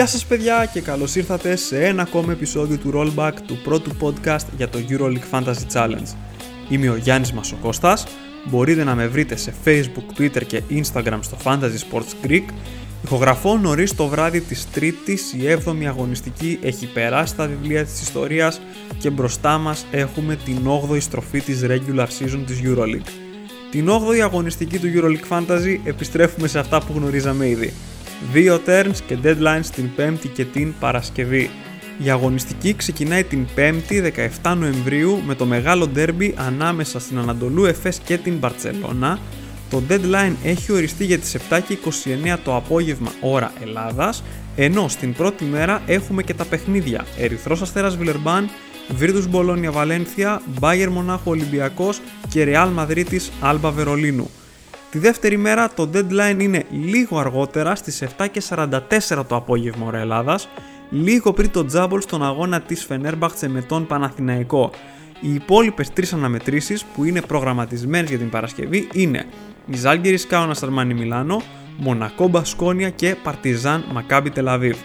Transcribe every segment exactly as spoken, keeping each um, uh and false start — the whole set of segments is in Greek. Γεια σας παιδιά και καλώς ήρθατε σε ένα ακόμα επεισόδιο του Rollback, του πρώτου podcast για το EuroLeague Fantasy Challenge. Είμαι ο Γιάννης Μασοκώστας, μπορείτε να με βρείτε σε Facebook, Twitter και Instagram στο Fantasy Sports Greek. Ηχογραφώ νωρίς το βράδυ της Τρίτης, η έβδομη αγωνιστική έχει περάσει τα βιβλία της ιστορίας και μπροστά μας έχουμε την όγδοη στροφή της regular season της EuroLeague. Την όγδοη αγωνιστική του EuroLeague Fantasy επιστρέφουμε σε αυτά που γνωρίζαμε ήδη. Δύο turns και deadlines την Πέμπτη και την Παρασκευή. Η αγωνιστική ξεκινάει την Πέμπτη δεκαεφτά Νοεμβρίου με το μεγάλο ντέρμπι ανάμεσα στην Ανατολού Εφές και την Μπαρτσελόνα. Το deadline έχει οριστεί για τις επτά και είκοσι εννέα το απόγευμα ώρα Ελλάδας, ενώ στην πρώτη μέρα έχουμε και τα παιχνίδια Ερυθρός Αστέρας Βιλερμπάν, Βίρτους Μπολόνια Βαλένθια, Μπάγερ Μονάχο Ολυμπιακός και Ρεάλ Μαδρίτης Άλμπα Βερολίνου. Τη δεύτερη μέρα το deadline είναι λίγο αργότερα στις επτά και σαράντα τέσσερα το απόγευμα ώρα Ελλάδας, λίγο πριν το τζάμπολ στον αγώνα της Φενέρμπαχτσε με τον Παναθηναϊκό. Οι υπόλοιπες τρεις αναμετρήσεις που είναι προγραμματισμένες για την Παρασκευή είναι η Ζάλγκιρις Κάουνας Αρμάνι Μιλάνο, Μονακό Μπασκόνια και Παρτιζάν Μακάμπη Τελαβίβ.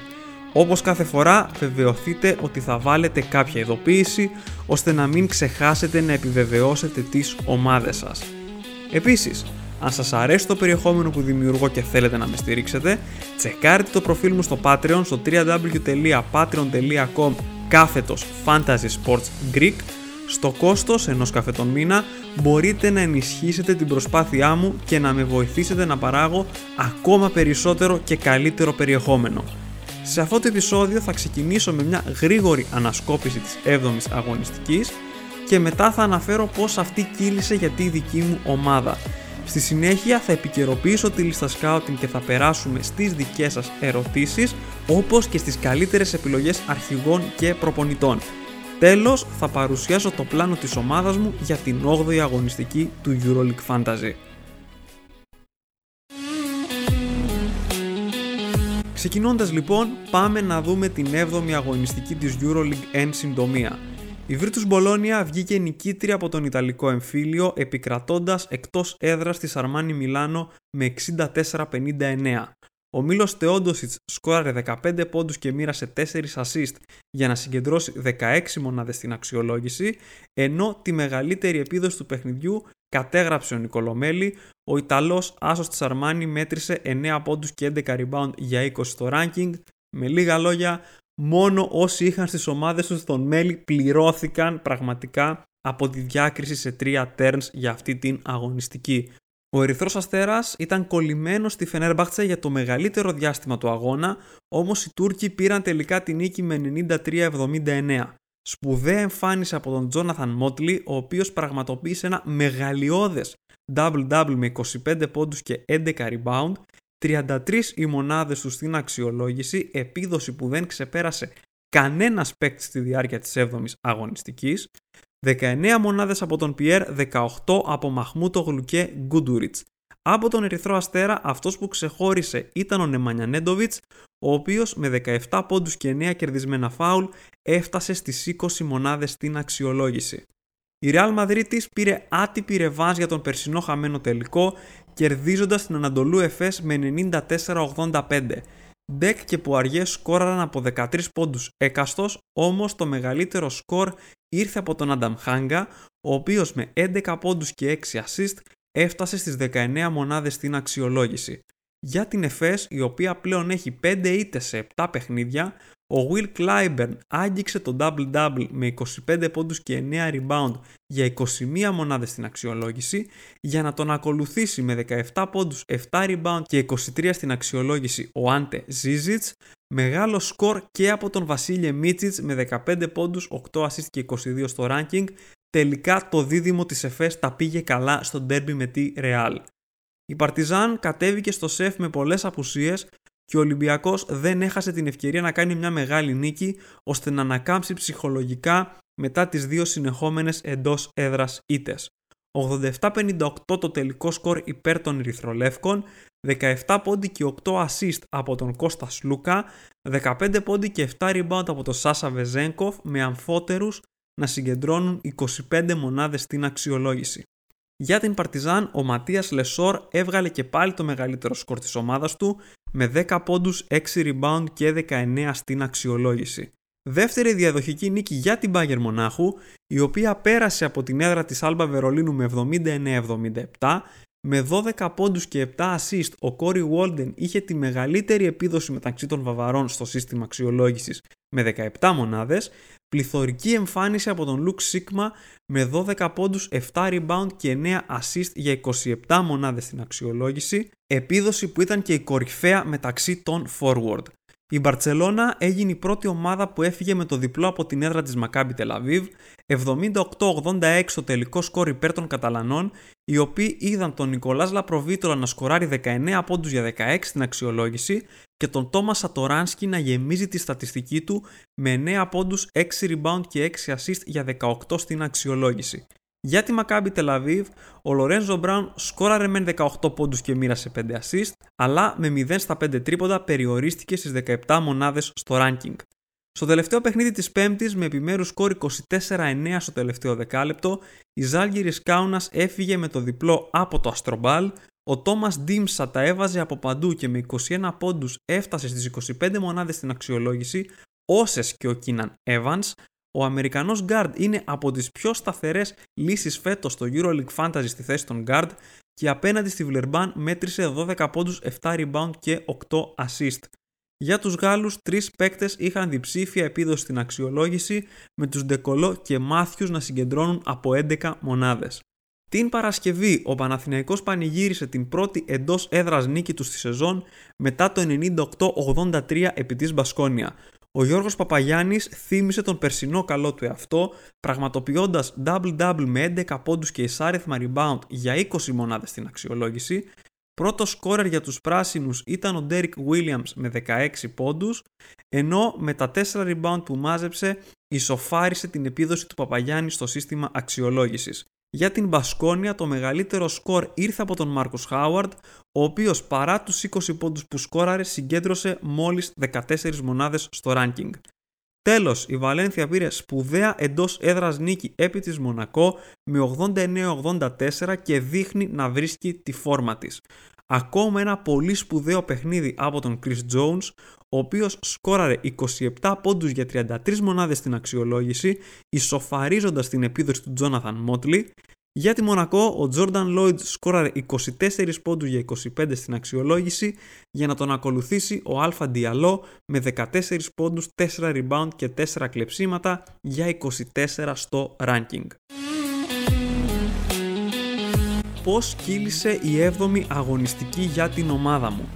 Όπως κάθε φορά βεβαιωθείτε ότι θα βάλετε κάποια ειδοποίηση ώστε να μην ξεχάσετε να επιβεβαιώσετε τις ομάδες σας. Επίσης, αν σας αρέσει το περιεχόμενο που δημιουργώ και θέλετε να με στηρίξετε, τσεκάρετε το προφίλ μου στο Patreon στο double-u double-u double-u τελεία patreon τελεία com κάθετος Fantasy Sports Greek. Στο κόστος ενός καφέ τον μήνα μπορείτε να ενισχύσετε την προσπάθειά μου και να με βοηθήσετε να παράγω ακόμα περισσότερο και καλύτερο περιεχόμενο. Σε αυτό το επεισόδιο θα ξεκινήσω με μια γρήγορη ανασκόπηση της έβδομης αγωνιστικής και μετά θα αναφέρω πώς αυτή κύλησε για τη δική μου ομάδα. Στη συνέχεια θα επικαιροποιήσω τη λίστα scouting και θα περάσουμε στις δικές σας ερωτήσεις, όπως και στις καλύτερες επιλογές αρχηγών και προπονητών. Τέλος, θα παρουσιάσω το πλάνο της ομάδας μου για την όγδοη αγωνιστική του EuroLeague Fantasy. Ξεκινώντας λοιπόν, πάμε να δούμε την έβδομη αγωνιστική της EuroLeague εν συντομία. Η Βίρτους Μπολόνια βγήκε νικήτρια από τον Ιταλικό εμφύλιο επικρατώντας εκτός έδρας της Αρμάνι Μιλάνο με εξήντα τέσσερα πενήντα εννέα. Ο Μίλος Τεόντοσιτς σκόραρε δεκαπέντε πόντους και μοίρασε τέσσερα ασίστ για να συγκεντρώσει δεκαέξι μονάδες στην αξιολόγηση, ενώ τη μεγαλύτερη επίδοση του παιχνιδιού κατέγραψε ο Νικολομέλη. Ο Ιταλός άσος της Αρμάνι μέτρησε εννέα πόντους και έντεκα rebound για είκοσι στο ranking. Με λίγα λόγια, μόνο όσοι είχαν στις ομάδες τους τον Μέλη πληρώθηκαν πραγματικά από τη διάκριση σε τρία turns για αυτή την αγωνιστική. Ο Ερυθρός Αστέρας ήταν κολλημένος στη Φενέρμπαχτσε για το μεγαλύτερο διάστημα του αγώνα, όμως οι Τούρκοι πήραν τελικά τη νίκη με ενενήντα τρία εβδομήντα εννέα. Σπουδαία εμφάνιση από τον Τζόναθαν Μότλι, ο οποίος πραγματοποίησε ένα μεγαλειώδες double-double με είκοσι πέντε πόντους και έντεκα rebound, τριάντα τρεις οι μονάδες του στην αξιολόγηση, επίδοση που δεν ξεπέρασε κανένας παίκτη στη διάρκεια της έβδομης αγωνιστικής, δεκαεννέα μονάδες από τον Πιέρ, δεκαοκτώ από Μαχμούτο Γλουκέ Γκούντουριτς. Από τον Ερυθρό Αστέρα αυτός που ξεχώρισε ήταν ο Νεμανιανέντοβιτς, ο οποίος με δεκαεπτά πόντους και εννέα κερδισμένα φάουλ έφτασε στις είκοσι μονάδες στην αξιολόγηση. Η Ρεάλ Μαδρίτης πήρε άτυπη ρεβάνς για τον περσινό χαμένο τελικό, κερδίζοντας την Ανατολού Εφές με ενενήντα τέσσερα ογδόντα πέντε. Ντεκ και Πουαριέ σκόραραν από δεκατρείς πόντους έκαστος, όμως το μεγαλύτερο σκορ ήρθε από τον Άνταμ Χάγκα, ο οποίος με έντεκα πόντους και έξι ασίστ έφτασε στις δεκαεννέα μονάδες στην αξιολόγηση. Για την Εφές, η οποία πλέον έχει πέντε ήττες σε επτά παιχνίδια, ο Will Clyburn άγγιξε το double-double με είκοσι πέντε πόντους και εννέα rebound για είκοσι μία μονάδες στην αξιολόγηση, για να τον ακολουθήσει με δεκαεπτά πόντους, επτά rebound και είκοσι τρία στην αξιολόγηση ο Άντε Ζίζιτς. Μεγάλο σκορ και από τον Βασίλιε Μίτσιτς με δεκαπέντε πόντους, οκτώ ασίστ και είκοσι δύο στο ranking. Τελικά το δίδυμο της Εφές τα πήγε καλά στο ντέρμπι με τη Ρεάλ. Η Παρτιζάν κατέβηκε στο σεφ με πολλές απουσίες και ο Ολυμπιακός δεν έχασε την ευκαιρία να κάνει μια μεγάλη νίκη ώστε να ανακάμψει ψυχολογικά μετά τις δύο συνεχόμενες εντός έδρας ήττες. ογδόντα επτά πενήντα οκτώ το τελικό σκορ υπέρ των Ερυθρολεύκων, δεκαεπτά πόντι και οκτώ ασίστ από τον Κώστα Σλούκα, δεκαπέντε πόντι και επτά rebound από τον Σάσα Βεζένκοφ, με αμφότερους να συγκεντρώνουν είκοσι πέντε μονάδες στην αξιολόγηση. Για την Παρτιζάν, ο Ματίας Λεσόρ έβγαλε και πάλι το μεγαλύτερο σκορ της ομάδας του με δέκα πόντους, έξι rebound και δεκαεννέα στην αξιολόγηση. Δεύτερη διαδοχική νίκη για την Μπάγερ Μονάχου, η οποία πέρασε από την έδρα της Άλμπα Βερολίνου με εβδομήντα εννέα εβδομήντα επτά. Με δώδεκα πόντους και επτά assist, ο Κόρι Γουόλντεν είχε τη μεγαλύτερη επίδοση μεταξύ των Βαβαρών στο σύστημα αξιολόγησης με δεκαεπτά μονάδες. Πληθωρική εμφάνιση από τον Λουκ Σίγμα με δώδεκα πόντους, επτά rebound και εννέα assist για είκοσι επτά μονάδες στην αξιολόγηση, επίδοση που ήταν και η κορυφαία μεταξύ των forward. Η Μπαρτσελόνα έγινε η πρώτη ομάδα που έφυγε με το διπλό από την έδρα της Μακάμπη Τελαβίβ, εβδομήντα οκτώ ογδόντα έξι το τελικό σκορ υπέρ των Καταλανών, οι οποίοι είδαν τον Νικολάς Λαπροβίτολα να σκοράρει δεκαεννέα πόντους για δεκαέξι στην αξιολόγηση και τον Τόμας Σατοράνσκι να γεμίζει τη στατιστική του με εννέα πόντους, έξι rebound και έξι assist για δεκαοκτώ στην αξιολόγηση. Για τη Μακάμπη Τελαβίβ, ο Λορέντζο Μπράουν σκόραρε με δεκαοκτώ πόντους και μοίρασε πέντε assist, αλλά με μηδέν στα πέντε τρίποντα περιορίστηκε στις δεκαεπτά μονάδες στο ranking. Στο τελευταίο παιχνίδι της Πέμπτης, με επιμέρους σκόρ είκοσι τέσσερα εννέα στο τελευταίο δεκάλεπτο, η Ζάλγκιρις Κάουνας έφυγε με το διπλό από το Αστρομπάλ, ο Τόμας Ντίμσα τα έβαζε από παντού και με είκοσι ένα πόντους έφτασε στις είκοσι πέντε μονάδες στην αξιολόγηση, όσες και ο Κίναν Έβανς. Ο Αμερικανός guard είναι από τις πιο σταθερές λύσεις φέτος στο EuroLeague Fantasy στη θέση των guard και απέναντι στη Βιλερμπάν μέτρησε δώδεκα πόντους, επτά rebound και οκτώ assist. Για τους Γάλλους, τρεις παίκτες είχαν διψήφια επίδοση στην αξιολόγηση, με τους Ντε Κολό και Μάθιους να συγκεντρώνουν από έντεκα μονάδες. Την Παρασκευή, ο Παναθηναϊκός πανηγύρισε την πρώτη εντός έδρας νίκη του στη σεζόν μετά το ενενήντα οκτώ ογδόντα τρία επί της Μπασκόνια. Ο Γιώργος Παπαγιάννης θύμισε τον περσινό καλό του εαυτό, πραγματοποιώντας double-double με έντεκα πόντους και εισάριθμα rebound για είκοσι μονάδες στην αξιολόγηση. Πρώτος σκόρερ για τους πράσινους ήταν ο Derek Williams με δεκαέξι πόντους, ενώ με τα τέσσερα rebound που μάζεψε ισοφάρισε την επίδοση του Παπαγιάννη στο σύστημα αξιολόγησης. Για την Μπασκόνια, το μεγαλύτερο σκορ ήρθε από τον Μάρκους Χάουαρντ, ο οποίος παρά τους είκοσι πόντους που σκόραρε συγκέντρωσε μόλις δεκατέσσερις μονάδες στο ranking. Τέλος, η Βαλένθια πήρε σπουδαία εντός έδρας νίκη επί της Μονακό με ογδόντα εννέα ογδόντα τέσσερα και δείχνει να βρίσκει τη φόρμα της. Ακόμα ένα πολύ σπουδαίο παιχνίδι από τον Chris Jones, ο οποίος σκόραρε είκοσι επτά πόντους για τριάντα τρεις μονάδες στην αξιολόγηση, ισοφαρίζοντας την επίδοση του Τζόναθαν Μότλι. Για τη Μονακό, ο Jordan Lloyd σκόραρε είκοσι τέσσερα πόντους για είκοσι πέντε στην αξιολόγηση, για να τον ακολουθήσει ο Αλφα Ντιαλό με δεκατέσσερα πόντους, τέσσερα rebound και τέσσερα κλεψίματα για είκοσι τέσσερα στο ranking. Πώς κύλησε η έβδομη αγωνιστική για την ομάδα μου?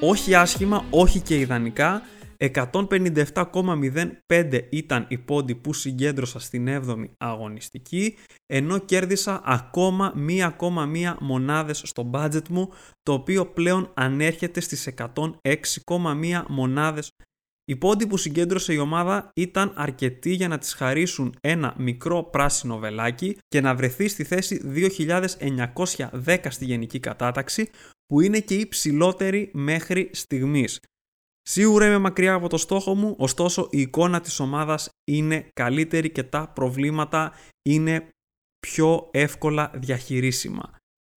Όχι άσχημα, όχι και ιδανικά. εκατόν πενήντα επτά κόμμα μηδέν πέντε ήταν οι πόντοι που συγκέντρωσα στην έβδομη αγωνιστική, ενώ κέρδισα ακόμα μία κόμμα μία μονάδες στο budget μου, το οποίο πλέον ανέρχεται στις εκατόν έξι κόμμα μία μονάδες. Οι πόντοι που συγκέντρωσε η ομάδα ήταν αρκετοί για να της χαρίσουν ένα μικρό πράσινο βελάκι και να βρεθεί στη θέση δύο χιλιάδες εννιακόσια δέκα στη γενική κατάταξη, που είναι και η ψηλότερη μέχρι στιγμής. Σίγουρα είμαι μακριά από το στόχο μου, ωστόσο η εικόνα της ομάδας είναι καλύτερη και τα προβλήματα είναι πιο εύκολα διαχειρίσιμα.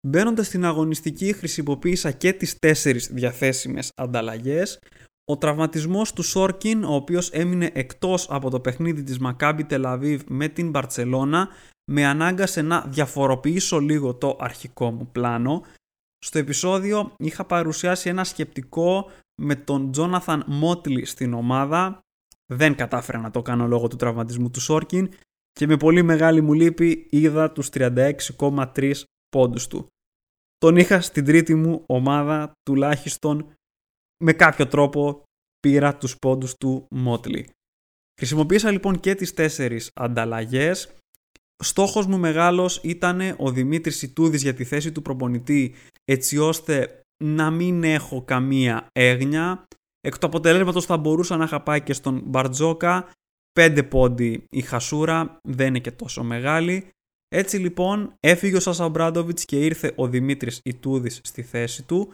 Μπαίνοντας στην αγωνιστική, χρησιμοποίησα και τις τέσσερις διαθέσιμες ανταλλαγές. Ο τραυματισμός του Σόρκιν, ο οποίος έμεινε εκτός από το παιχνίδι της Μακάμπι Τελαβίβ με την Μπαρτσελόνα, με ανάγκασε να διαφοροποιήσω λίγο το αρχικό μου πλάνο. Στο επεισόδιο είχα παρουσιάσει ένα σκεπτικό με τον Τζόναθαν Μότλι στην ομάδα. Δεν κατάφερα να το κάνω λόγω του τραυματισμού του Σόρκιν και με πολύ μεγάλη μου λύπη είδα τους τριάντα έξι κόμμα τρία πόντους του. Τον είχα στην τρίτη μου ομάδα, τουλάχιστον με κάποιο τρόπο πήρα τους πόντους του Μότλι. Χρησιμοποίησα λοιπόν και τις τέσσερις ανταλλαγές. Στόχος μου μεγάλος ήταν ο Δημήτρης Ιτούδης για τη θέση του προπονητή, έτσι ώστε να μην έχω καμία έγνοια. Εκ του αποτελέσματος θα μπορούσα να είχα πάει και στον Μπαρτζόκα. Πέντε πόντι η χασούρα, δεν είναι και τόσο μεγάλη. Έτσι λοιπόν έφυγε ο Σάσα Ομπράντοβιτς και ήρθε ο Δημήτρης Ιτούδης στη θέση του.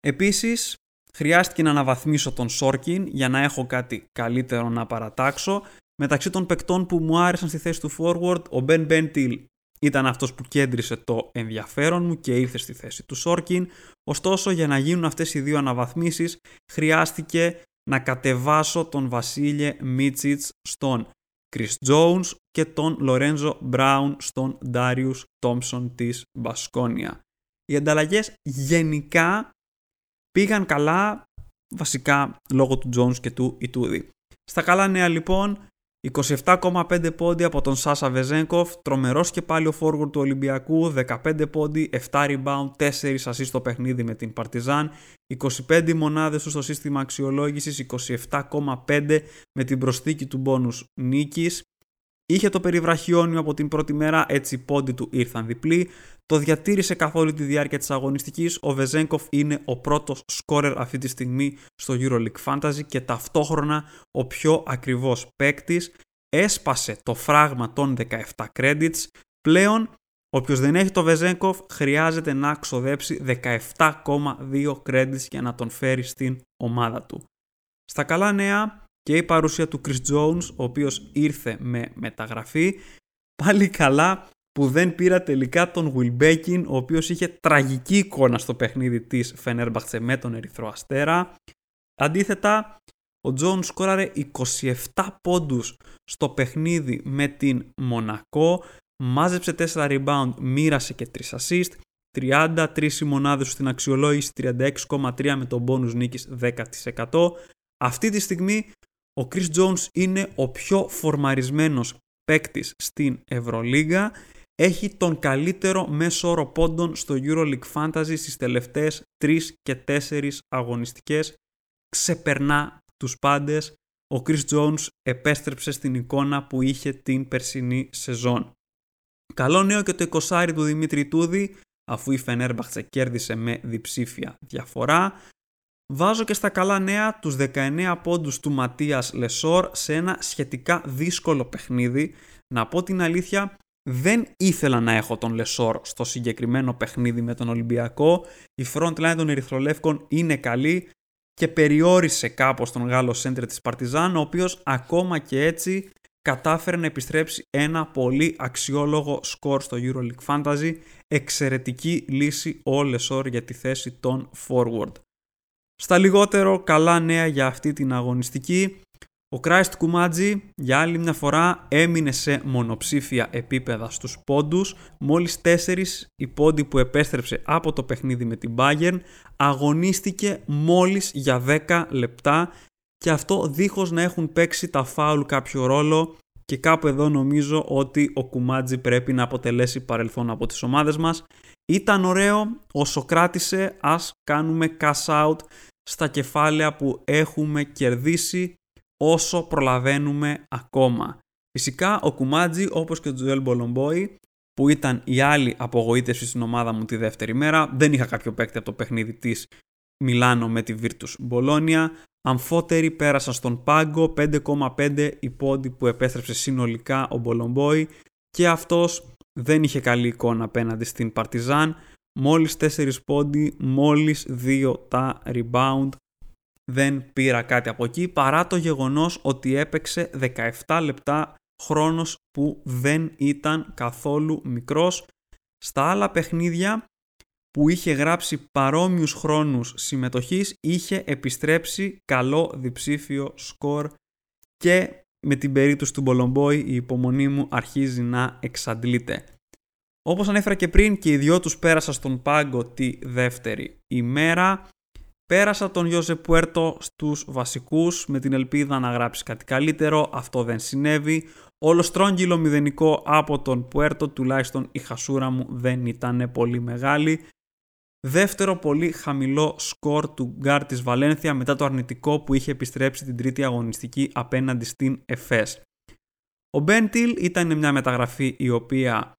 Επίσης χρειάστηκε να αναβαθμίσω τον Σόρκιν για να έχω κάτι καλύτερο να παρατάξω. Μεταξύ των παικτών που μου άρεσαν στη θέση του forward, ο Μπεν Μπέντιλ Ήταν αυτός που κέντρισε το ενδιαφέρον μου και ήρθε στη θέση του Σόρκιν. Ωστόσο, για να γίνουν αυτές οι δύο αναβαθμίσεις, χρειάστηκε να κατεβάσω τον Βασίλιε Μίτσιτς στον Chris Jones και τον Λορέντζο Μπράουν στον Darius Thompson της Μπασκόνια. Οι ανταλλαγές γενικά πήγαν καλά, βασικά λόγω του Jones και του Ιτούδη. Στα καλά νέα λοιπόν, είκοσι επτά κόμμα πέντε πόντια από τον Σάσα Βεζένκοφ, τρομερός και πάλι ο forward του Ολυμπιακού, δεκαπέντε πόντι, επτά rebound, τέσσερα assist στο παιχνίδι με την Παρτιζάν, είκοσι πέντε μονάδες του στο σύστημα αξιολόγησης, είκοσι επτά κόμμα πέντε με την προσθήκη του μπόνους νίκης. Είχε το περιβραχιόνιο από την πρώτη μέρα, έτσι οι πόντοι του ήρθαν διπλοί. Το διατήρησε καθ' όλη τη διάρκεια της αγωνιστικής. Ο Βεζένκοφ είναι ο πρώτος σκόρερ αυτή τη στιγμή στο EuroLeague Fantasy και ταυτόχρονα ο πιο ακριβός παίκτης. Έσπασε το φράγμα των δεκαεπτά credits. Πλέον, όποιος δεν έχει το Βεζένκοφ χρειάζεται να ξοδέψει δεκαεπτά κόμμα δύο credits για να τον φέρει στην ομάδα του. Στα καλά νέα, και η παρουσία του Chris Jones, ο οποίος ήρθε με μεταγραφή. Πάλι καλά που δεν πήρα τελικά τον Wilbekin, ο οποίος είχε τραγική εικόνα στο παιχνίδι της Φενέρμπαχτσε με τον Ερυθρό Αστέρα. Αντίθετα, ο Jones σκόραρε είκοσι επτά πόντους στο παιχνίδι με την Μονακό, μάζεψε τέσσερα rebound, μοίρασε και τρία assist, τριάντα τρεις μονάδες στην αξιολόγηση, τριάντα έξι κόμμα τρία με τον bonus νίκης δέκα τοις εκατό. Αυτή τη στιγμή ο Chris Jones είναι ο πιο φορμαρισμένος παίκτης στην Ευρωλίγα. Έχει τον καλύτερο μέσο όρο πόντων στο EuroLeague Fantasy στις τελευταίες τρεις και τέσσερις αγωνιστικές. Ξεπερνά τους πάντες. Ο Chris Jones επέστρεψε στην εικόνα που είχε την περσινή σεζόν. Καλό νέο και το εικοσάρι του Δημήτρη Ιτούδη, αφού η Φενέρμπαχτσε κέρδισε με διψήφια διαφορά. Βάζω και στα καλά νέα τους δεκαεννέα πόντους του Ματίας Λεσόρ σε ένα σχετικά δύσκολο παιχνίδι. Να πω την αλήθεια, δεν ήθελα να έχω τον Λεσόρ στο συγκεκριμένο παιχνίδι με τον Ολυμπιακό. Η frontline των Ερυθρολεύκων είναι καλή και περιόρισε κάπως τον Γάλλο σέντρε της Παρτιζάν, ο οποίος ακόμα και έτσι κατάφερε να επιστρέψει ένα πολύ αξιόλογο σκορ στο EuroLeague Fantasy. Εξαιρετική λύση ο Λεσόρ για τη θέση των forward. Στα λιγότερο καλά νέα για αυτή την αγωνιστική, ο Κρις Κουμάτζι για άλλη μια φορά έμεινε σε μονοψήφια επίπεδα στους πόντους, μόλις τέσσερις οι πόντοι που επέστρεψε από το παιχνίδι με την Μπάγερ, αγωνίστηκε μόλις για δέκα λεπτά και αυτό δίχως να έχουν παίξει τα φάουλ κάποιο ρόλο και κάπου εδώ νομίζω ότι ο Κουμάτζι πρέπει να αποτελέσει παρελθόν από τις ομάδες μας. Ήταν ωραίο, όσο κράτησε, ας κάνουμε cash out στα κεφάλαια που έχουμε κερδίσει όσο προλαβαίνουμε ακόμα. Φυσικά ο Κουμάτζι, όπως και ο Τζουέλ Μπολομπόι, που ήταν η άλλη απογοήτευση στην ομάδα μου τη δεύτερη μέρα, δεν είχα κάποιο παίκτη από το παιχνίδι της Μιλάνο με τη Βίρτους Μπολόνια. Αμφότεροι πέρασαν στον πάγκο, πέντε κόμμα πέντε η πόντι που επέστρεψε συνολικά ο Μπολομπόι και αυτός δεν είχε καλή εικόνα απέναντι στην Παρτιζάν, μόλις τέσσερις πόντι, μόλις δύο τα rebound, δεν πήρα κάτι από εκεί, παρά το γεγονός ότι έπαιξε δεκαεπτά λεπτά, χρόνος που δεν ήταν καθόλου μικρός. Στα άλλα παιχνίδια που είχε γράψει παρόμοιους χρόνους συμμετοχής, είχε επιστρέψει καλό διψήφιο σκορ και με την περίπτωση του Μπολομπόι η υπομονή μου αρχίζει να εξαντλείται. Όπως ανέφερα και πριν, και οι δυο τους πέρασα στον πάγκο τη δεύτερη ημέρα. Πέρασα τον Ιώζε Πουέρτο στους βασικούς με την ελπίδα να γράψει κάτι καλύτερο. Αυτό δεν συνέβη. Όλο στρόγγυλο μηδενικό από τον Πουέρτο, τουλάχιστον η χασούρα μου δεν ήταν πολύ μεγάλη. Δεύτερο πολύ χαμηλό σκορ του γκάρ της Βαλένθια μετά το αρνητικό που είχε επιστρέψει την τρίτη αγωνιστική απέναντι στην Εφές. Ο Μπέντιλ ήταν μια μεταγραφή η οποία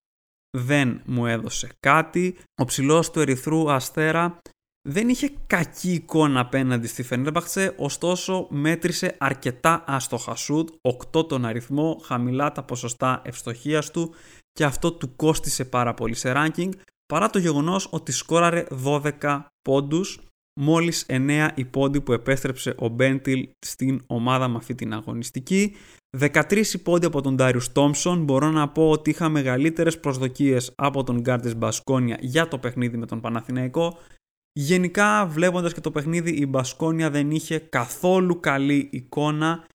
δεν μου έδωσε κάτι. Ο ψηλός του Ερυθρού Αστέρα δεν είχε κακή εικόνα απέναντι στη Φενέρμπαχτσε, ωστόσο μέτρησε αρκετά άστοχα σουτ, οκτώ τον αριθμό, χαμηλά τα ποσοστά ευστοχίας του και αυτό του κόστισε πάρα πολύ σε ranking. Παρά το γεγονός ότι σκόραρε δώδεκα πόντους, μόλις εννέα οι πόντοι που επέστρεψε ο Μπέντιλ στην ομάδα με αυτή την αγωνιστική. δεκατρία υπόντι από τον Darius Thompson. Μπορώ να πω ότι είχα μεγαλύτερες προσδοκίες από τον γκάρντ της Μπασκόνια για το παιχνίδι με τον Παναθηναϊκό. Γενικά, βλέποντας και το παιχνίδι, η Μπασκόνια δεν είχε καθόλου καλή εικόνα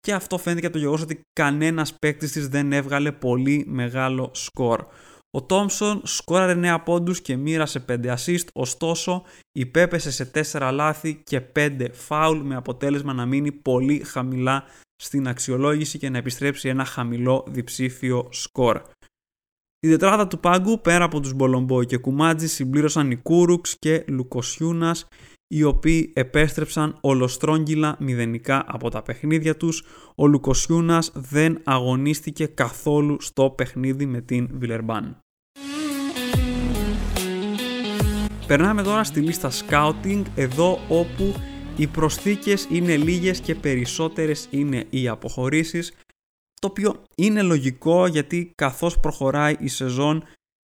και αυτό φαίνεται και από το γεγονός ότι κανένας παίκτης της δεν έβγαλε πολύ μεγάλο σκορ. Ο Thompson σκόραρε εννέα πόντους και μοίρασε πέντε assist, ωστόσο υπέπεσε σε τέσσερα λάθη και πέντε φάουλ με αποτέλεσμα να μείνει πολύ χαμηλά στην αξιολόγηση και να επιστρέψει ένα χαμηλό διψήφιο σκορ. Η τετράδα του πάγκου πέρα από τους Μπολομπόι και Κουμάτζι συμπλήρωσαν οι Κούρουξ και Λουκοσιούνας, οι οποίοι επέστρεψαν ολοστρόγγυλα μηδενικά από τα παιχνίδια τους. Ο Λουκοσιούνας δεν αγωνίστηκε καθόλου στο παιχνίδι με την Βιλερμπάν. Περνάμε τώρα στη λίστα scouting, εδώ όπου οι προσθήκες είναι λίγες και περισσότερες είναι οι αποχωρήσεις, το οποίο είναι λογικό γιατί καθώς προχωράει η σεζόν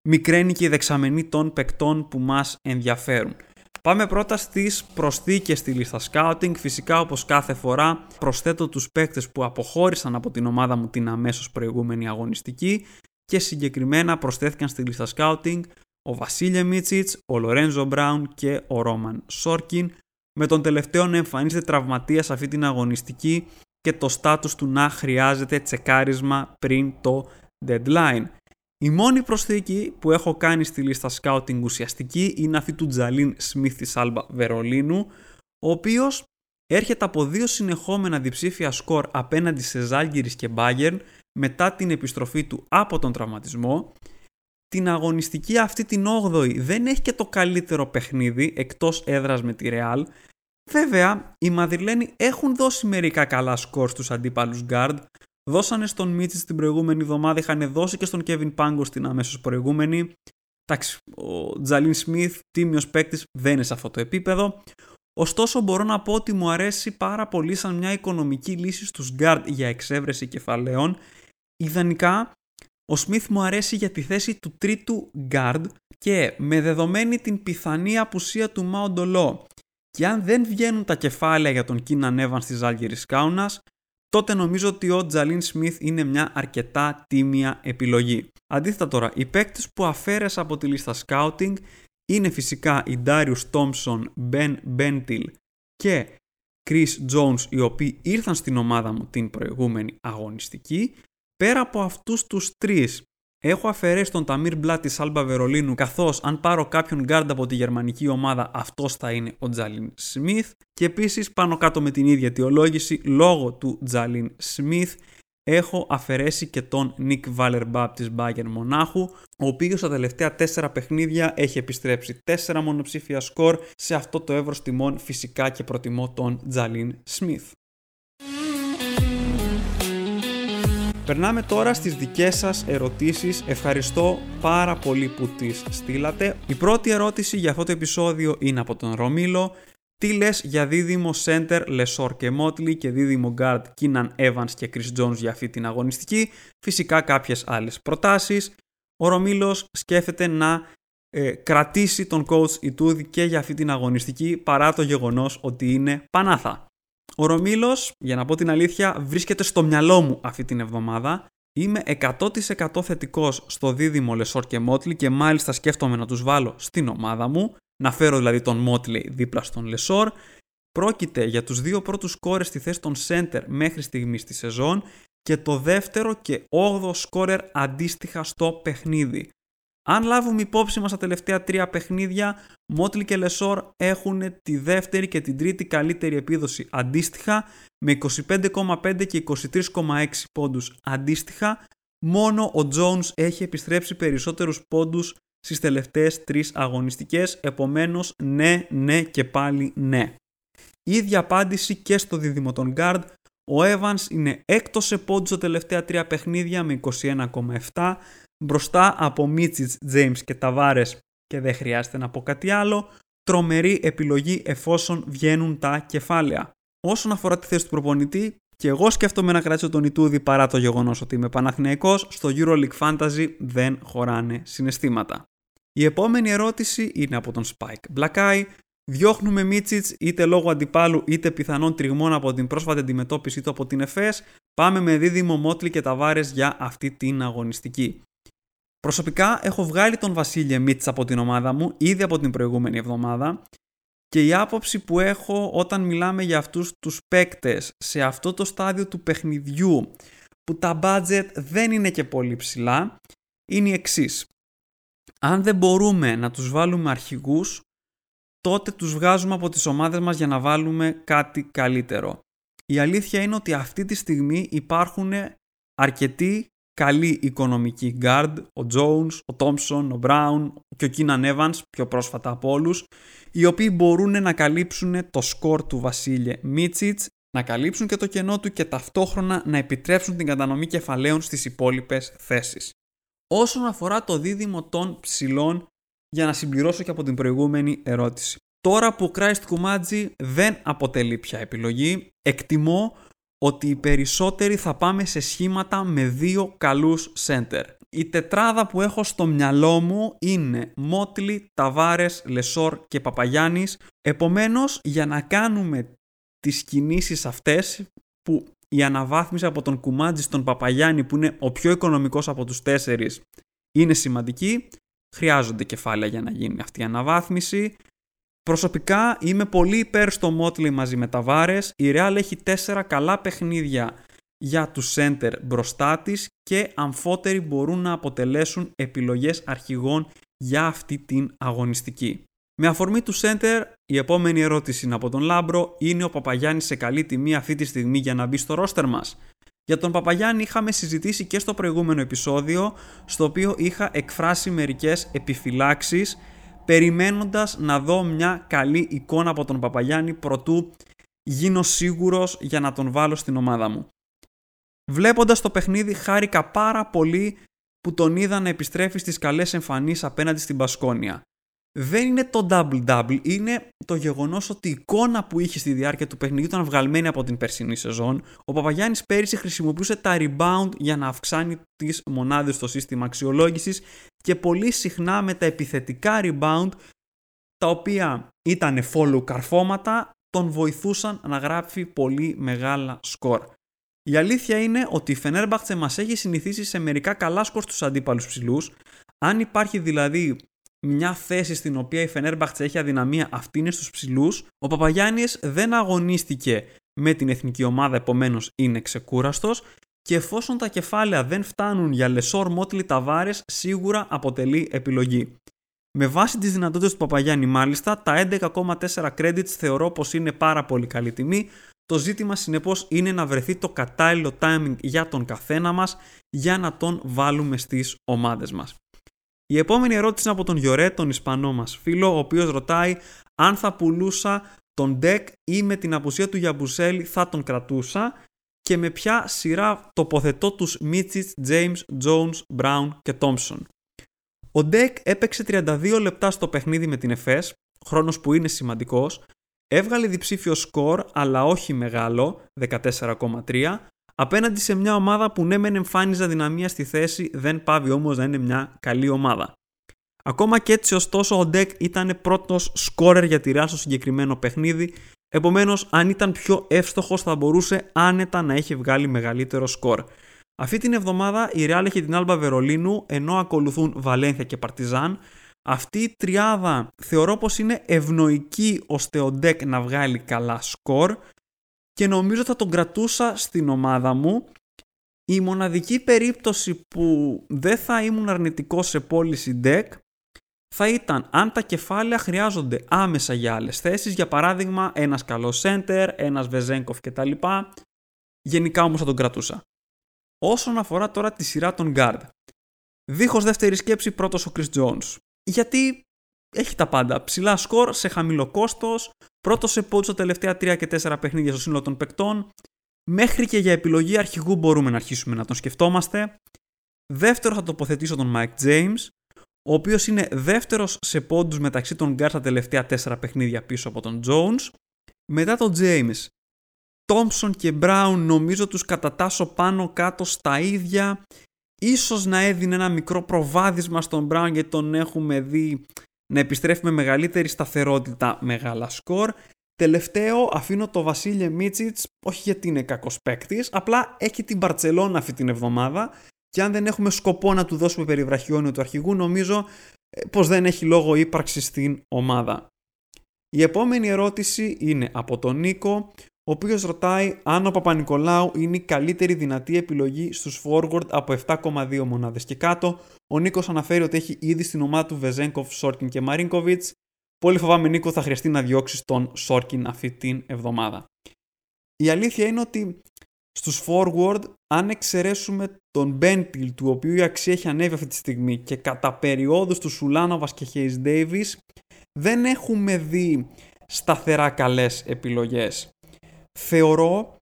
μικραίνει και η δεξαμενή των παικτών που μας ενδιαφέρουν. Πάμε πρώτα στις προσθήκες στη λίστα scouting. Φυσικά, όπως κάθε φορά, προσθέτω τους παίκτες που αποχώρησαν από την ομάδα μου την αμέσως προηγούμενη αγωνιστική και συγκεκριμένα προσθέθηκαν στη λίστα scouting ο Βασίλιε Μίτσιτς, ο Λορέντζο Μπράουν και ο Ρόμαν Σόρκιν. Με τον τελευταίο να εμφανίζεται τραυματίας αυτή την αγωνιστική και το στάτους του να χρειάζεται τσεκάρισμα πριν το deadline. Η μόνη προσθήκη που έχω κάνει στη λίστα scouting ουσιαστική είναι αυτή του Τζαλίν Σμιθ της Άλμπα Βερολίνου, ο οποίος έρχεται από δύο συνεχόμενα διψήφια σκορ απέναντι σε Ζάλγκιρις και Μπάγερ μετά την επιστροφή του από τον τραυματισμό. Την αγωνιστική αυτή την όγδοη δεν έχει και το καλύτερο παιχνίδι εκτός έδρας με τη Ρεάλ. Βέβαια, οι Μαδριλένοι έχουν δώσει μερικά καλά σκορ στους αντίπαλους γκάρντ. Δώσανε στον Μίτσιτς την προηγούμενη εβδομάδα, είχαν δώσει και στον Κέβιν Πάγκο στην αμέσως προηγούμενη. Εντάξει, ο Τζαλίν Σμιθ, τίμιος παίκτης, δεν είναι σε αυτό το επίπεδο. Ωστόσο, μπορώ να πω ότι μου αρέσει πάρα πολύ σαν μια οικονομική λύση στους γκάρντ για εξέβρεση κεφαλαίων. Ιδανικά, ο Σμιθ μου αρέσει για τη θέση του τρίτου γκάρντ και με δεδομένη την πιθανή απουσία του Μαοντολό. Και αν δεν βγαίνουν τα κεφάλαια για τον Κίναν Έβανς της Ζάλγκιρις Κάουνας, τότε νομίζω ότι ο Τζαλίν Σμιθ είναι μια αρκετά τίμια επιλογή. Αντίθετα τώρα, οι παίκτες που αφαίρεσα από τη λίστα scouting είναι φυσικά οι Darius Thompson, Μπεν Μπέντιλ και Chris Jones, οι οποίοι ήρθαν στην ομάδα μου την προηγούμενη αγωνιστική. Πέρα από αυτούς τους τρεις, έχω αφαιρέσει τον Ταμίρ Μπλά της Άλμπα Βερολίνου, καθώς αν πάρω κάποιον γκάρντ από τη γερμανική ομάδα, αυτός θα είναι ο Τζαλίν Σμιθ. Και επίσης, πάνω κάτω με την ίδια αιτιολόγηση, λόγω του Τζαλίν Σμιθ, έχω αφαιρέσει και τον Νίκ Βάλερμπαπ της Μπάγερ Μονάχου, ο οποίος στα τελευταία τέσσερα παιχνίδια έχει επιστρέψει τέσσερα μονοψήφια σκορ. Σε αυτό το εύρος τιμών, φυσικά και προτιμώ τον Τζαλίν Σμιθ. Περνάμε τώρα στις δικές σας ερωτήσεις. Ευχαριστώ πάρα πολύ που τις στείλατε. Η πρώτη ερώτηση για αυτό το επεισόδιο είναι από τον Ρωμήλο. Τι λες για δίδυμο center Λεσόρ και Μότλι και δίδυμο guard Κίναν Έβανς και Chris Jones για αυτή την αγωνιστική? Φυσικά κάποιες άλλες προτάσεις. Ο Ρωμήλος σκέφτεται να ε, κρατήσει τον coach Ιτούδη και για αυτή την αγωνιστική παρά το γεγονός ότι είναι Πανάθα. Ο Ρωμήλος, για να πω την αλήθεια, βρίσκεται στο μυαλό μου αυτή την εβδομάδα. Είμαι εκατό τοις εκατό θετικός στο δίδυμο Λεσόρ και Μότλι και μάλιστα σκέφτομαι να τους βάλω στην ομάδα μου, να φέρω δηλαδή τον Μότλι δίπλα στον Λεσόρ. Πρόκειται για τους δύο πρώτους σκόρερ στη θέση των center μέχρι στιγμή στη σεζόν και το δεύτερο και όγδοο σκόρερ αντίστοιχα στο παιχνίδι. Αν λάβουμε υπόψη μας τα τελευταία τρία παιχνίδια, Μότλι και Λεσόρ έχουν τη δεύτερη και την τρίτη καλύτερη επίδοση αντίστοιχα, με είκοσι πέντε κόμμα πέντε και είκοσι τρία κόμμα έξι πόντους αντίστοιχα. Μόνο ο Jones έχει επιστρέψει περισσότερους πόντους στις τελευταίες τρεις αγωνιστικές, επομένως ναι, ναι και πάλι ναι. Ίδια απάντηση και στο δίδυμο των guard. Ο Evans είναι έκτος σε πόντους τα τελευταία τρία παιχνίδια με είκοσι ένα κόμμα επτά, μπροστά από Μίτσιτς, Τζέιμς και Ταβάρες και δεν χρειάζεται να πω κάτι άλλο. Τρομερή επιλογή εφόσον βγαίνουν τα κεφάλαια. Όσον αφορά τη θέση του προπονητή, και εγώ σκέφτομαι να κρατήσω τον Ιτούδη παρά το γεγονός ότι είμαι Παναθηναϊκός, στο EuroLeague Fantasy δεν χωράνε συναισθήματα. Η επόμενη ερώτηση είναι από τον Spike Μπλακάι. Διώχνουμε Μίτσιτς είτε λόγω αντιπάλου είτε πιθανών τριγμών από την πρόσφατη αντιμετώπιση του από την Εφές. Πάμε με δίδυμο Μότλι και Ταβάρες για αυτή την αγωνιστική. Προσωπικά έχω βγάλει τον Βασίλιε Μίτσιτς από την ομάδα μου ήδη από την προηγούμενη εβδομάδα και η άποψη που έχω όταν μιλάμε για αυτούς τους παίκτες σε αυτό το στάδιο του παιχνιδιού που τα budget δεν είναι και πολύ ψηλά είναι η εξής. Αν δεν μπορούμε να τους βάλουμε αρχηγούς, τότε τους βγάζουμε από τις ομάδες μας για να βάλουμε κάτι καλύτερο. Η αλήθεια είναι ότι αυτή τη στιγμή υπάρχουν αρκετοί καλοί οικονομικοί guard, ο Jones, ο Thompson, ο Brown και ο Κίναν Έβανς, πιο πρόσφατα από όλους, οι οποίοι μπορούν να καλύψουν το σκορ του Βασίλιε Μίτσιτς, να καλύψουν και το κενό του και ταυτόχρονα να επιτρέψουν την κατανομή κεφαλαίων στις υπόλοιπες θέσεις. Όσον αφορά το δίδυμο των ψηλών, για να συμπληρώσω και από την προηγούμενη ερώτηση. Τώρα που ο Κρις Κουμάτζι δεν αποτελεί πια επιλογή, εκτιμώ ότι οι περισσότεροι θα πάμε σε σχήματα με δύο καλούς center. Η τετράδα που έχω στο μυαλό μου είναι Μότλι, Ταβάρες, Λεσόρ και Παπαγιάννης. Επομένως, για να κάνουμε τις κινήσεις αυτές, που η αναβάθμιση από τον Κουμάτζι στον Παπαγιάννη, που είναι ο πιο οικονομικός από τους τέσσερις, είναι σημαντική, χρειάζονται κεφάλαια για να γίνει αυτή η αναβάθμιση. Προσωπικά είμαι πολύ υπέρ στο Μότλι μαζί με Ταβάρες. Η Ρεάλ έχει τέσσερα καλά παιχνίδια για τους center μπροστά της και αμφότεροι μπορούν να αποτελέσουν επιλογές αρχηγών για αυτή την αγωνιστική. Με αφορμή του center, η επόμενη ερώτηση είναι από τον Λάμπρο. Είναι ο Παπαγιάννης σε καλή τιμή αυτή τη στιγμή για να μπει στο ρόστερ μας? Για τον Παπαγιάννη είχαμε συζητήσει και στο προηγούμενο επεισόδιο, στο οποίο είχα εκφράσει μερικές επιφυλάξεις, περιμένοντας να δω μια καλή εικόνα από τον Παπαγιάννη προτού γίνω σίγουρος για να τον βάλω στην ομάδα μου. Βλέποντας το παιχνίδι, χάρηκα πάρα πολύ που τον είδα να επιστρέφει στις καλές εμφανίσεις απέναντι στην Μπασκόνια. Δεν είναι το double-double, είναι το γεγονός ότι η εικόνα που είχε στη διάρκεια του παιχνιδιού ήταν βγαλμένη από την περσινή σεζόν. Ο Παπαγιάννης πέρυσι χρησιμοποιούσε τα rebound για να αυξάνει τις μονάδες στο σύστημα αξιολόγησης και πολύ συχνά με τα επιθετικά rebound, τα οποία ήταν follow καρφώματα, τον βοηθούσαν να γράψει πολύ μεγάλα σκορ. Η αλήθεια είναι ότι η Φενέρμπαχτσε μας έχει συνηθίσει σε μερικά καλά σκορ στους αντίπαλους ψηλούς. Αν υπάρχει δηλαδή μια θέση στην οποία η Φενέρμπαχτσε έχει αδυναμία, αυτή είναι στους ψηλούς. Ο Παπαγιάννης δεν αγωνίστηκε με την εθνική ομάδα, επομένως είναι ξεκούραστος και εφόσον τα κεφάλαια δεν φτάνουν για Λεσόρ, Μότλι, Ταβάρες, σίγουρα αποτελεί επιλογή. Με βάση τις δυνατότητες του Παπαγιάννη μάλιστα, τα έντεκα κόμμα τέσσερα credits θεωρώ πως είναι πάρα πολύ καλή τιμή. Το ζήτημα συνεπώς είναι να βρεθεί το κατάλληλο timing για τον καθένα μας για να τον βάλουμε στις ομάδες μας. Η επόμενη ερώτηση είναι από τον Γιωρέ, τον Ισπανό μας φίλο, ο οποίος ρωτάει αν θα πουλούσα τον Ντεκ ή με την απουσία του Γιαμπουσέλη θα τον κρατούσα και με ποια σειρά τοποθετώ τους Μίτσιτς, James, Jones, Brown και Thompson. Ο Ντεκ έπαιξε τριάντα δύο λεπτά στο παιχνίδι με την Εφές, χρόνος που είναι σημαντικός, έβγαλε διψήφιο σκορ αλλά όχι μεγάλο, δεκατέσσερα κόμμα τρία, απέναντι σε μια ομάδα που ναι μεν εμφάνιζε αδυναμία στη θέση, δεν πάβει όμως να είναι μια καλή ομάδα. Ακόμα και έτσι ωστόσο ο Ντεκ ήταν πρώτος σκόρερ για τη Ρεάλ στο συγκεκριμένο παιχνίδι, επομένως αν ήταν πιο εύστοχος θα μπορούσε άνετα να έχει βγάλει μεγαλύτερο σκορ. Αυτή την εβδομάδα η Ρεάλ έχει την Άλμπα Βερολίνου, ενώ ακολουθούν Βαλένθια και Παρτιζάν. Αυτή η τριάδα θεωρώ πως είναι ευνοϊκή ώστε ο Ντεκ να βγάλει καλά σκορ και νομίζω θα τον κρατούσα στην ομάδα μου. Η μοναδική περίπτωση που δεν θα ήμουν αρνητικός σε πώληση Dec θα ήταν αν τα κεφάλαια χρειάζονται άμεσα για άλλες θέσεις, για παράδειγμα ένας καλός center, ένας Βεζένκοφ κτλ. Γενικά όμως θα τον κρατούσα. Όσον αφορά τώρα τη σειρά των guard, δίχως δεύτερη σκέψη πρώτος ο Chris Jones. Γιατί έχει τα πάντα. Ψηλά σκορ σε χαμηλό κόστος, πρώτος σε πόντους τα τελευταία τρία και τέσσερα παιχνίδια στο σύνολο των παικτών. Μέχρι και για επιλογή αρχηγού μπορούμε να αρχίσουμε να τον σκεφτόμαστε. Δεύτερο θα τοποθετήσω τον Mike James, ο οποίος είναι δεύτερος σε πόντους μεταξύ των guards τα τελευταία τέσσερα παιχνίδια πίσω από τον Jones. Μετά τον James, Thompson και Brown νομίζω τους κατατάσσω πάνω κάτω στα ίδια. Ίσως να έδινε ένα μικρό προβάδισμα στον Brown γιατί τον έχουμε δει να επιστρέφει με μεγαλύτερη σταθερότητα, μεγάλα σκορ. Τελευταίο αφήνω το Βασίλιε Μίτσιτς, όχι γιατί είναι κακός παίκτης, απλά έχει την Μπαρτσελόνα αυτή την εβδομάδα και αν δεν έχουμε σκοπό να του δώσουμε περιβραχιόνιο του αρχηγού, νομίζω πως δεν έχει λόγο ύπαρξη στην ομάδα. Η επόμενη ερώτηση είναι από τον Νίκο, ο οποίος ρωτάει αν ο Παπα-Νικολάου είναι η καλύτερη δυνατή επιλογή στους forward από επτά κόμμα δύο μονάδες και κάτω. Ο Νίκος αναφέρει ότι έχει ήδη στην ομάδα του Βεζένκοφ, Σόρκιν και Μαρίνκοβιτς. Πολύ φοβάμαι, Νίκο, θα χρειαστεί να διώξεις τον Σόρκιν αυτή την εβδομάδα. Η αλήθεια είναι ότι στους forward, αν εξαιρέσουμε τον Μπέντιλ, του οποίου η αξία έχει ανέβει αυτή τη στιγμή, και κατά περιόδους του Σουλάνοβας και Χέις Ντέιβις, δεν έχουμε δει σταθερά καλές επιλογές. Θεωρώ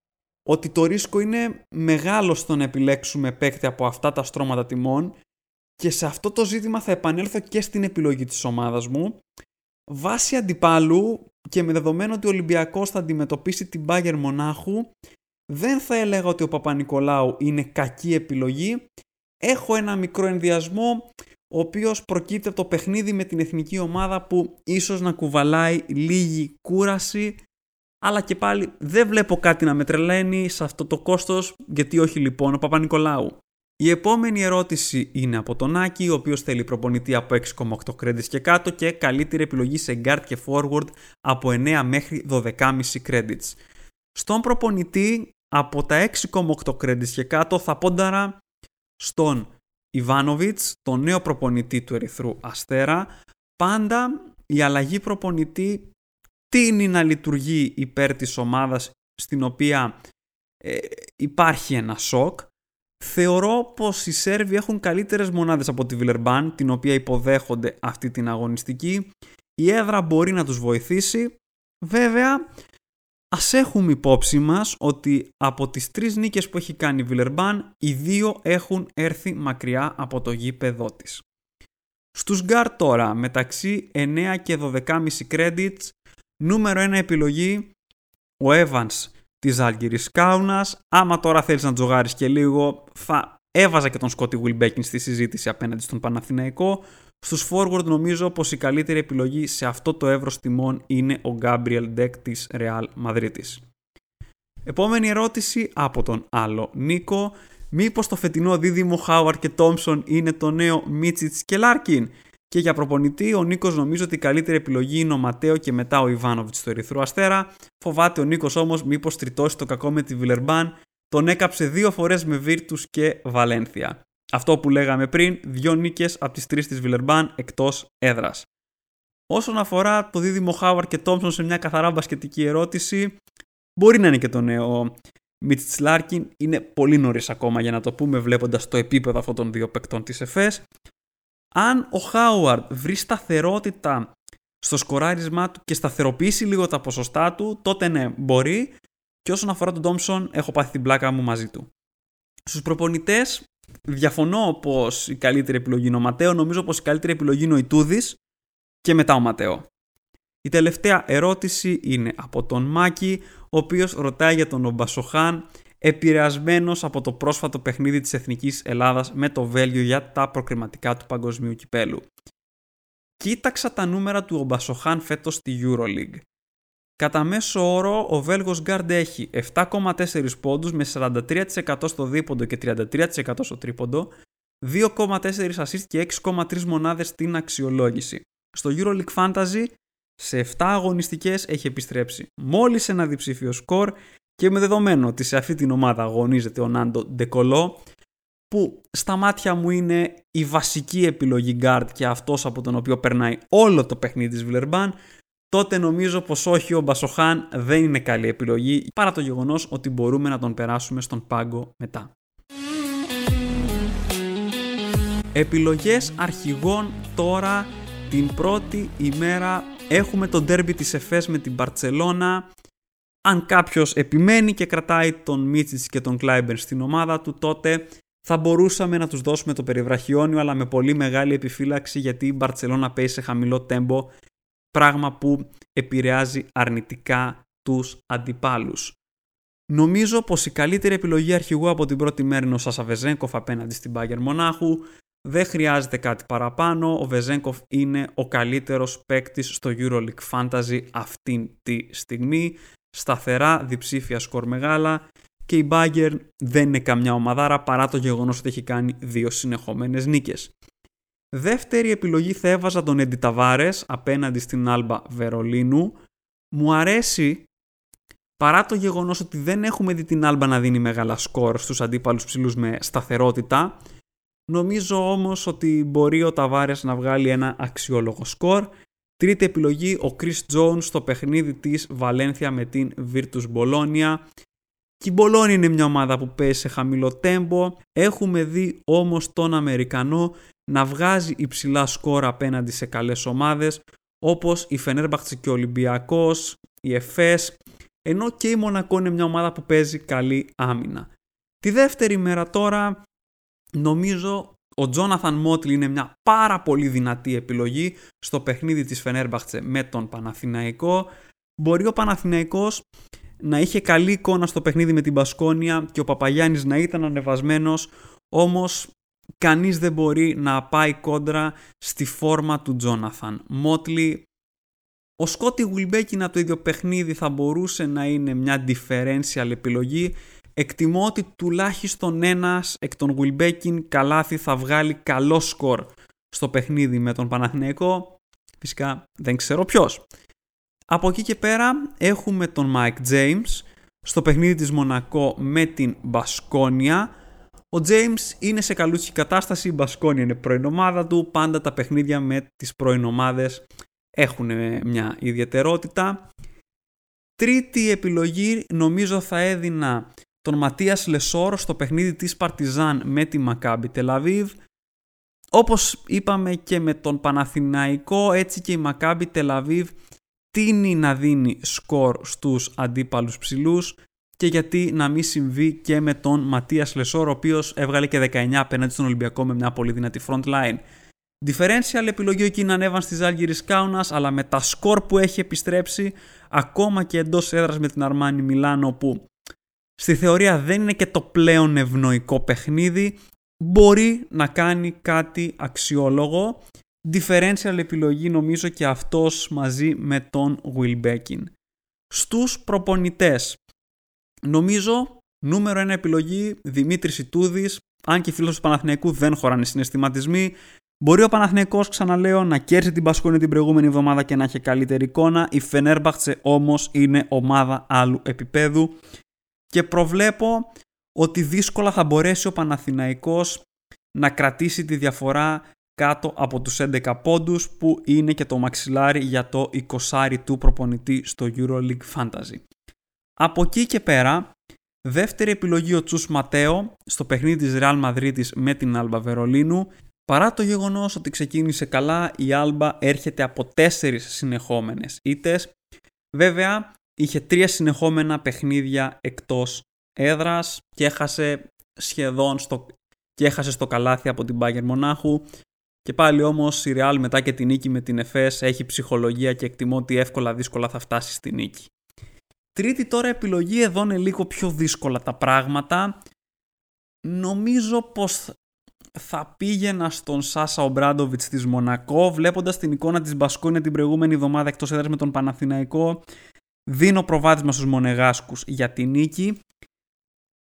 ότι το ρίσκο είναι μεγάλο στο να επιλέξουμε παίκτη από αυτά τα στρώματα τιμών και σε αυτό το ζήτημα θα επανέλθω και στην επιλογή της ομάδας μου. Βάσει αντιπάλου και με δεδομένο ότι ο Ολυμπιακός θα αντιμετωπίσει την Μπάγερ Μονάχου, δεν θα έλεγα ότι ο Παπα-Νικολάου είναι κακή επιλογή. Έχω ένα μικρό ενδιασμό, ο οποίος προκύπτει από το παιχνίδι με την εθνική ομάδα που ίσως να κουβαλάει λίγη κούραση, αλλά και πάλι δεν βλέπω κάτι να με τρελαίνει σε αυτό το κόστος, γιατί όχι λοιπόν ο Παπα-Νικολάου. Η επόμενη ερώτηση είναι από τον Άκη, ο οποίος θέλει προπονητή από έξι κόμμα οκτώ credits και κάτω και καλύτερη επιλογή σε guard και forward από εννιά μέχρι δώδεκα κόμμα πέντε credits. Στον προπονητή από τα έξι κόμμα οκτώ credits και κάτω θα πόνταρα στον Ιβάνοβιτς, τον νέο προπονητή του Ερυθρού Αστέρα. Πάντα η αλλαγή προπονητή τείνει να λειτουργεί υπέρ της ομάδας στην οποία ε, υπάρχει ένα σοκ. Θεωρώ πως οι Σέρβοι έχουν καλύτερες μονάδες από τη Βιλερμπάν, την οποία υποδέχονται αυτή την αγωνιστική. Η έδρα μπορεί να τους βοηθήσει. Βέβαια, ας έχουμε υπόψη μας ότι από τις τρεις νίκες που έχει κάνει η Βιλερμπάν, οι δύο έχουν έρθει μακριά από το γήπεδό της. Στους γκάρ τώρα, μεταξύ εννιά και δώδεκα κόμμα πέντε credits, νούμερο ένα επιλογή, ο Έβανς της Ζάλγκιρις Κάουνας. Άμα τώρα θέλεις να τζογάρεις και λίγο, θα έβαζα και τον Σκότι Γουιλμπέκιν στη συζήτηση απέναντι στον Παναθηναϊκό. Στους forward νομίζω πως η καλύτερη επιλογή σε αυτό το εύρος τιμών είναι ο Γκάμπριελ Ντεκ της Ρεάλ Μαδρίτης. Επόμενη ερώτηση από τον άλλο Νίκο. Μήπως το φετινό δίδυμο Χάουαρντ και Τόμψον είναι το νέο Μίτσιτς και Λάρκιν? Και για προπονητή, ο Νίκος νομίζω ότι η καλύτερη επιλογή είναι ο Ματέο και μετά ο Ιβάνοβιτς του Ερυθρού Αστέρα. Φοβάται ο Νίκος όμως μήπως τριτώσει το κακό με τη Βιλερμπάν. Τον έκαψε δύο φορές με Βίρτους και Βαλένθια. Αυτό που λέγαμε πριν, δύο νίκες από τις τρεις της Βιλερμπάν εκτός έδρας. Όσον αφορά το δίδυμο Χάουαρντ και Τόμψον σε μια καθαρά μπασκετική ερώτηση, μπορεί να είναι και το νέο Μίτσιτς Λάρκιν. Είναι πολύ νωρίς ακόμα για να το πούμε, βλέποντας το επίπεδο αυτών των δύο παικτών της Εφές. Αν ο Χάουαρντ βρει σταθερότητα στο σκοράρισμά του και σταθεροποιήσει λίγο τα ποσοστά του, τότε ναι, μπορεί. Και όσον αφορά τον Τόμψον, έχω πάθει την πλάκα μου μαζί του. Στους προπονητές, διαφωνώ πως η καλύτερη επιλογή είναι ο Ματέο. Νομίζω πως η καλύτερη επιλογή είναι ο Ιτούδης και μετά ο Ματέο. Η τελευταία ερώτηση είναι από τον Μάκη, ο οποίος ρωτάει για τον Ομπασοχάν, επηρεασμένος από το πρόσφατο παιχνίδι της Εθνικής Ελλάδας με το Βέλγιο για τα προκριματικά του Παγκοσμίου Κυπέλου. Κοίταξα τα νούμερα του Ομπασοχάν φέτος στη EuroLeague. Κατά μέσο όρο, ο Βέλγος γκάρντ έχει επτά κόμμα τέσσερα πόντους με σαράντα τρία τοις εκατό στο δίποντο και τριάντα τρία τοις εκατό στο τρίποντο, δύο κόμμα τέσσερα assist και έξι κόμμα τρία μονάδες στην αξιολόγηση. Στο EuroLeague Fantasy, σε επτά αγωνιστικές έχει επιστρέψει μόλις ένα διψήφιο σκορ. Και με δεδομένο ότι σε αυτή την ομάδα αγωνίζεται ο Νάντο Ντε Κολό, που στα μάτια μου είναι η βασική επιλογή guard και αυτός από τον οποίο περνάει όλο το παιχνίδι της Βιλερμπάν, τότε νομίζω πως όχι, ο Μπασοχάν δεν είναι καλή επιλογή, παρά το γεγονός ότι μπορούμε να τον περάσουμε στον πάγκο μετά. Επιλογές αρχηγών τώρα. Την πρώτη ημέρα έχουμε το ντέρμπι της Εφές με την Μπαρτσελόνα. Αν κάποιος επιμένει και κρατάει τον Μίτσιτς και τον Κλάιμπερ στην ομάδα του, τότε θα μπορούσαμε να τους δώσουμε το περιβραχιόνιο, αλλά με πολύ μεγάλη επιφύλαξη, γιατί η Μπαρτσελόνα παίζει σε χαμηλό τέμπο, πράγμα που επηρεάζει αρνητικά τους αντιπάλους. Νομίζω πως η καλύτερη επιλογή αρχηγού από την πρώτη μέρα είναι ο Σάσα Βεζένκοφ απέναντι στην Μπάγερ Μονάχου. Δεν χρειάζεται κάτι παραπάνω, ο Βεζένκοφ είναι ο καλύτερος παίκτης στο EuroLeague Fantasy αυτήν τη στιγμή. Σταθερά, διψήφια σκορ μεγάλα και η Bayern δεν είναι καμιά ομαδάρα παρά το γεγονός ότι έχει κάνει δύο συνεχόμενες νίκες. Δεύτερη επιλογή θα έβαζα τον Έντι Ταβάρες απέναντι στην Άλμπα Βερολίνου. Μου αρέσει παρά το γεγονός ότι δεν έχουμε δει την Άλμπα να δίνει μεγάλα σκορ στους αντίπαλους ψηλούς με σταθερότητα. Νομίζω όμως ότι μπορεί ο Ταβάρες να βγάλει ένα αξιόλογο σκορ. Τρίτη επιλογή, ο Chris Jones στο παιχνίδι της Βαλένθια με την Βίρτους Μπολόνια. Και η Μπολόνια είναι μια ομάδα που παίζει σε χαμηλό τέμπο. Έχουμε δει όμως τον Αμερικανό να βγάζει υψηλά σκορ απέναντι σε καλές ομάδες όπως η Φενέρμπαχτσε και ο Ολυμπιακός, η Εφές, ενώ και η Μονακό είναι μια ομάδα που παίζει καλή άμυνα. Τη δεύτερη μέρα τώρα νομίζω ο Τζόναθαν Μότλι είναι μια πάρα πολύ δυνατή επιλογή στο παιχνίδι της Φενέρμπαχτσε με τον Παναθηναϊκό. Μπορεί ο Παναθηναϊκός να είχε καλή εικόνα στο παιχνίδι με την Μπασκόνια και ο Παπαγιάννης να ήταν ανεβασμένος, όμως κανείς δεν μπορεί να πάει κόντρα στη φόρμα του Τζόναθαν Μότλι. Ο Σκότι Γουλμπέκινα το ίδιο παιχνίδι θα μπορούσε να είναι μια differential επιλογή. Εκτιμώ ότι τουλάχιστον ένας εκ των Γουλμπέκιν καλάθι θα βγάλει καλό σκορ στο παιχνίδι με τον Παναθηναϊκό. Φυσικά δεν ξέρω ποιος. Από εκεί και πέρα έχουμε τον Mike James στο παιχνίδι της Μονακό με την Μπασκόνια. Ο James είναι σε καλούτσικη κατάσταση, η Μπασκόνια είναι πρώην ομάδα του, πάντα τα παιχνίδια με τις πρώην ομάδες έχουν μια ιδιαιτερότητα. Τρίτη επιλογή νομίζω θα έδινα τον Ματίας Λεσόρ στο παιχνίδι της Παρτιζάν με τη Μακάμπη Τελαβίβ. Όπως είπαμε και με τον Παναθηναϊκό, έτσι και η Μακάμπη Τελαβίβ τείνει να δίνει σκορ στους αντίπαλους ψηλούς. Και γιατί να μην συμβεί και με τον Ματίας Λεσόρ, ο οποίος έβγαλε και δεκαεννιά απέναντι στον Ολυμπιακό με μια πολύ δυνατή front line. Differential επιλογή ο Κίναν Έβανς της Ζάλγκιρις Κάουνας, αλλά με τα σκορ που έχει επιστρέψει ακόμα και εντός έδρας με την Αρμάνι Μιλάνο, που στη θεωρία δεν είναι και το πλέον ευνοϊκό παιχνίδι, μπορεί να κάνει κάτι αξιόλογο. Differential επιλογή νομίζω και αυτός μαζί με τον Γουλμπέκιν. Στους προπονητές νομίζω νούμερο ένα επιλογή Δημήτρης Ιτούδης, αν και φίλος του Παναθηναϊκού δεν χωράνε συναισθηματισμοί. Μπορεί ο Παναθηναϊκός, ξαναλέω, να κέρδισε την Μπασκόνια την προηγούμενη εβδομάδα και να έχει καλύτερη εικόνα. Η Φενέρμπαχτσε όμως είναι ομάδα άλλου επίπεδου και προβλέπω ότι δύσκολα θα μπορέσει ο Παναθηναϊκός να κρατήσει τη διαφορά κάτω από τους έντεκα πόντους, που είναι και το μαξιλάρι για το εικοσάρι του προπονητή στο EuroLeague Fantasy. Από εκεί και πέρα, δεύτερη επιλογή ο Τσούς Ματέο στο παιχνίδι της Ρεάλ Μαδρίτης με την Άλμπα Βερολίνου. Παρά το γεγονός ότι ξεκίνησε καλά, η Άλμπα έρχεται από τέσσερις συνεχόμενες ήττες. Βέβαια, είχε τρία συνεχόμενα παιχνίδια εκτός έδρας και έχασε σχεδόν στο, και έχασε στο καλάθι από την Μπάγερ Μονάχου. Και πάλι όμως η Ρεάλ μετά και την νίκη με την Εφές έχει ψυχολογία και εκτιμώ ότι εύκολα δύσκολα θα φτάσει στη νίκη. Τρίτη τώρα επιλογή, εδώ είναι λίγο πιο δύσκολα τα πράγματα. Νομίζω πως θα πήγαινα στον Σάσα Ομπράντοβιτς της Μονακό, βλέποντας την εικόνα της Μπασκόνια την προηγούμενη εβδομάδα εκτός έδρας με τον Παναθηναϊκό. Δίνω προβάδισμα στους Μονεγάσκους για τη νίκη.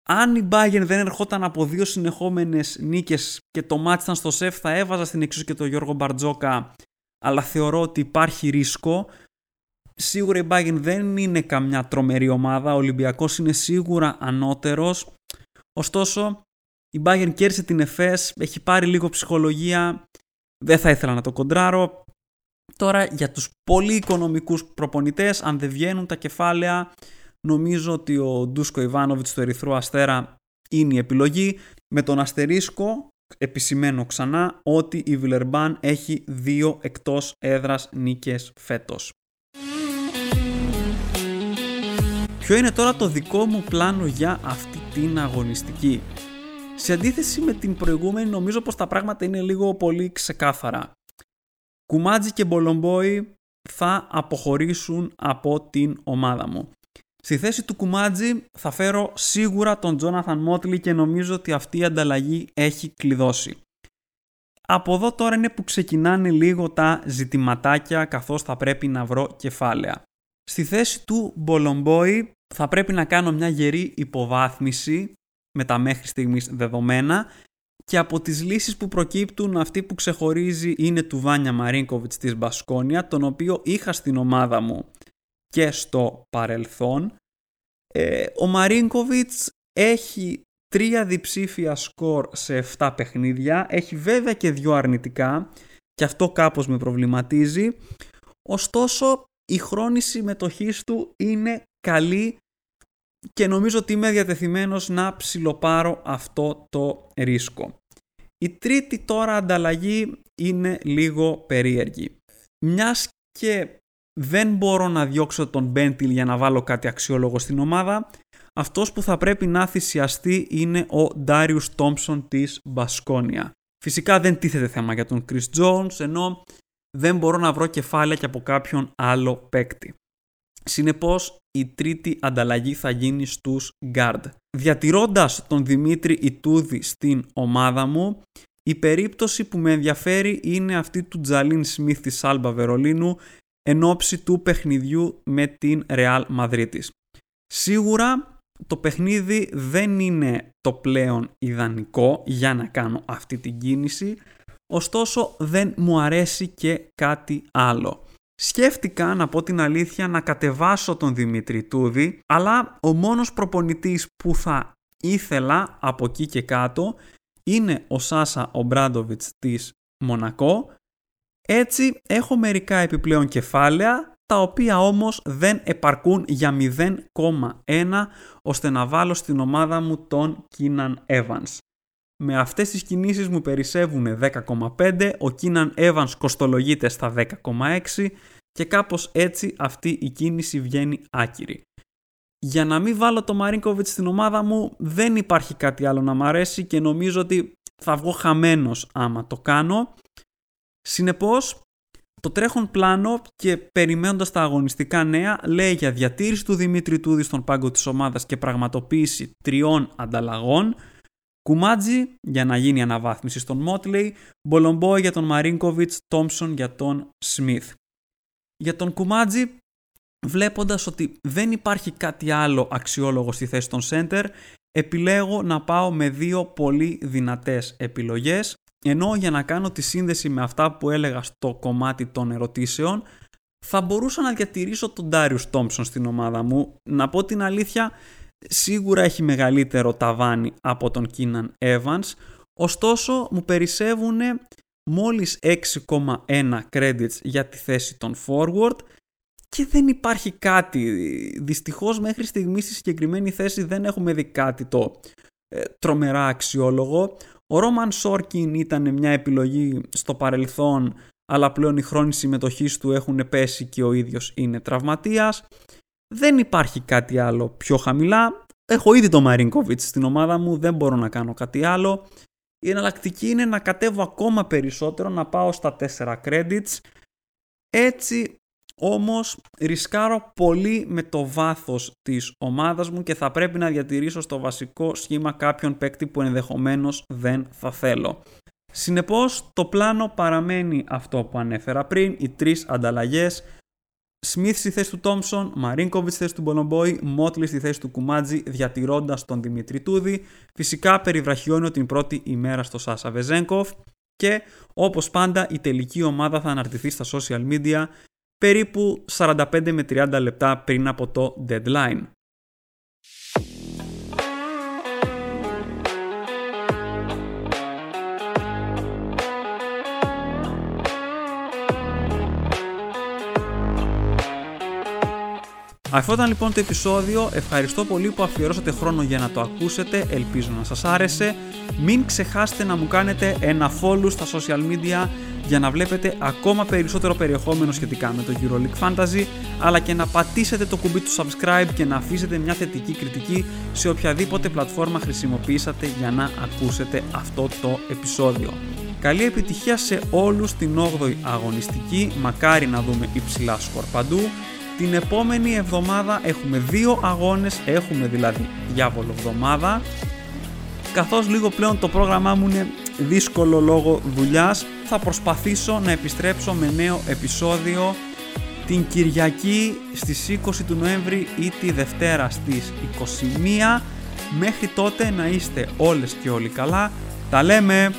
Αν η Bayern δεν ερχόταν από δύο συνεχόμενες νίκες και το μάτς ήταν στο σεφ, θα έβαζα στην εξίσωση και τον Γιώργο Μπαρτζόκα, αλλά θεωρώ ότι υπάρχει ρίσκο. Σίγουρα η Bayern δεν είναι καμιά τρομερή ομάδα, ο Ολυμπιακός είναι σίγουρα ανώτερος. Ωστόσο, η Bayern κέρδισε την Εφές, έχει πάρει λίγο ψυχολογία, δεν θα ήθελα να το κοντράρω. Τώρα για τους πολύ οικονομικούς προπονητές, αν δεν βγαίνουν τα κεφάλαια, νομίζω ότι ο Ντούσκο Ιβάνοβιτς του Ερυθρού Αστέρα είναι η επιλογή, με τον αστερίσκο, επισημαίνω ξανά, ότι η Βιλερμπάν έχει δύο εκτός έδρας νίκες φέτος. Ποιο είναι τώρα το δικό μου πλάνο για αυτή την αγωνιστική? Σε αντίθεση με την προηγούμενη, νομίζω πως τα πράγματα είναι λίγο πολύ ξεκάθαρα. Κουμάτζι και Μπολομπόι θα αποχωρήσουν από την ομάδα μου. Στη θέση του Κουμάτζι θα φέρω σίγουρα τον Τζόναθαν Μότλι και νομίζω ότι αυτή η ανταλλαγή έχει κλειδώσει. Από εδώ τώρα είναι που ξεκινάνε λίγο τα ζητηματάκια, καθώς θα πρέπει να βρω κεφάλαια. Στη θέση του Μπολομπόη θα πρέπει να κάνω μια γερή υποβάθμιση με τα μέχρι στιγμής δεδομένα, και από τις λύσεις που προκύπτουν αυτή που ξεχωρίζει είναι του Βάνια Μαρίνκοβιτς της Μπασκόνια, τον οποίο είχα στην ομάδα μου και στο παρελθόν. Ε, ο Μαρίνκοβιτς έχει τρία διψήφια σκορ σε επτά παιχνίδια, έχει βέβαια και δύο αρνητικά και αυτό κάπως με προβληματίζει. Ωστόσο η χρόνη συμμετοχής του είναι καλή και νομίζω ότι είμαι διατεθειμένος να ψιλοπάρω αυτό το ρίσκο. Η τρίτη τώρα ανταλλαγή είναι λίγο περίεργη. Μιας και δεν μπορώ να διώξω τον Μπέντιλ για να βάλω κάτι αξιόλογο στην ομάδα, αυτός που θα πρέπει να θυσιαστεί είναι ο Darius Thompson της Μπασκόνια. Φυσικά δεν τίθεται θέμα για τον Chris Jones, ενώ δεν μπορώ να βρω κεφάλαια και από κάποιον άλλο παίκτη. Συνεπώς η τρίτη ανταλλαγή θα γίνει στους guard. Διατηρώντας τον Δημήτρη Ιτούδη στην ομάδα μου, η περίπτωση που με ενδιαφέρει είναι αυτή του Τζαλίν Σμιθ της Άλμπα Βερολίνου εν όψη του παιχνιδιού με την Ρεάλ Μαδρίτης. Σίγουρα το παιχνίδι δεν είναι το πλέον ιδανικό για να κάνω αυτή την κίνηση, ωστόσο δεν μου αρέσει και κάτι άλλο. Σκέφτηκα, να πω την αλήθεια, να κατεβάσω τον Δημήτρη Τούδη, αλλά ο μόνος προπονητής που θα ήθελα από εκεί και κάτω είναι ο Σάσα Ομπράντοβιτς της Μονακό. Έτσι έχω μερικά επιπλέον κεφάλαια, τα οποία όμως δεν επαρκούν για μηδέν κόμμα ένα ώστε να βάλω στην ομάδα μου τον Κίναν Έβανς. Με αυτές τις κινήσεις μου περισσεύουν δέκα κόμμα πέντε, ο Κίναν Έβανς κοστολογείται στα δέκα κόμμα έξι και κάπως έτσι αυτή η κίνηση βγαίνει άκυρη. Για να μην βάλω το Μαρίνκοβιτς στην ομάδα μου δεν υπάρχει κάτι άλλο να μ' αρέσει και νομίζω ότι θα βγω χαμένος άμα το κάνω. Συνεπώς, το τρέχον πλάνο και περιμένοντας τα αγωνιστικά νέα λέει για διατήρηση του Δημήτρη Τούδη στον πάγκο της ομάδας και πραγματοποίηση τριών ανταλλαγών. Κουμάτζι για να γίνει αναβάθμιση στον Μότλι, Μπολομπόι για τον Μαρίνκοβιτς, Τόμψον για τον Σμιθ. Για τον Κουμάτζι, βλέποντας ότι δεν υπάρχει κάτι άλλο αξιόλογο στη θέση των center, επιλέγω να πάω με δύο πολύ δυνατές επιλογές, ενώ για να κάνω τη σύνδεση με αυτά που έλεγα στο κομμάτι των ερωτήσεων, θα μπορούσα να διατηρήσω τον Darius Thompson στην ομάδα μου. Να πω την αλήθεια, σίγουρα έχει μεγαλύτερο ταβάνι από τον Κίναν Έβανς, ωστόσο μου περισσεύουν μόλις έξι κόμμα ένα credits για τη θέση των forward και δεν υπάρχει κάτι. Δυστυχώς μέχρι στιγμής στη συγκεκριμένη θέση δεν έχουμε δει κάτι το ε, τρομερά αξιόλογο. Ο Ρόμαν Σόρκιν ήταν μια επιλογή στο παρελθόν, αλλά πλέον οι χρόνοι συμμετοχής του έχουν πέσει και ο ίδιος είναι τραυματίας. Δεν υπάρχει κάτι άλλο πιο χαμηλά. Έχω ήδη τον Μαρίνκοβιτς στην ομάδα μου, δεν μπορώ να κάνω κάτι άλλο. Η εναλλακτική είναι να κατέβω ακόμα περισσότερο, να πάω στα τέσσερα credits. Έτσι όμως ρισκάρω πολύ με το βάθος της ομάδας μου και θα πρέπει να διατηρήσω στο βασικό σχήμα κάποιον παίκτη που ενδεχομένως δεν θα θέλω. Συνεπώς το πλάνο παραμένει αυτό που ανέφερα πριν, οι τρεις ανταλλαγές. Σμιθ στη θέση του Τόμψον, Μαρίνκοβιτς στη θέση του Μπολομπόι, Μότλι στη θέση του Κουμάτζι, διατηρώντας τον Δημήτρη Τούδη. Φυσικά περιβραχιώνω την πρώτη ημέρα στο Σάσα Βεζένκοφ και όπως πάντα η τελική ομάδα θα αναρτηθεί στα social media περίπου σαράντα πέντε με τριάντα λεπτά πριν από το deadline. Αυτό ήταν λοιπόν το επεισόδιο, ευχαριστώ πολύ που αφιερώσατε χρόνο για να το ακούσετε, ελπίζω να σας άρεσε. Μην ξεχάσετε να μου κάνετε ένα follow στα social media για να βλέπετε ακόμα περισσότερο περιεχόμενο σχετικά με το EuroLeague Fantasy, αλλά και να πατήσετε το κουμπί του subscribe και να αφήσετε μια θετική κριτική σε οποιαδήποτε πλατφόρμα χρησιμοποιήσατε για να ακούσετε αυτό το επεισόδιο. Καλή επιτυχία σε όλους την όγδοη αγωνιστική, μακάρι να δούμε υψηλά σκορ παντού. Την επόμενη εβδομάδα έχουμε δύο αγώνες, έχουμε δηλαδή διάβολο εβδομάδα. Καθώς λίγο πλέον το πρόγραμμά μου είναι δύσκολο λόγω δουλειάς. Θα προσπαθήσω να επιστρέψω με νέο επεισόδιο την Κυριακή στις είκοσι του Νοέμβρη ή τη Δευτέρα στις είκοσι μία. Μέχρι τότε να είστε όλες και όλοι καλά. Τα λέμε!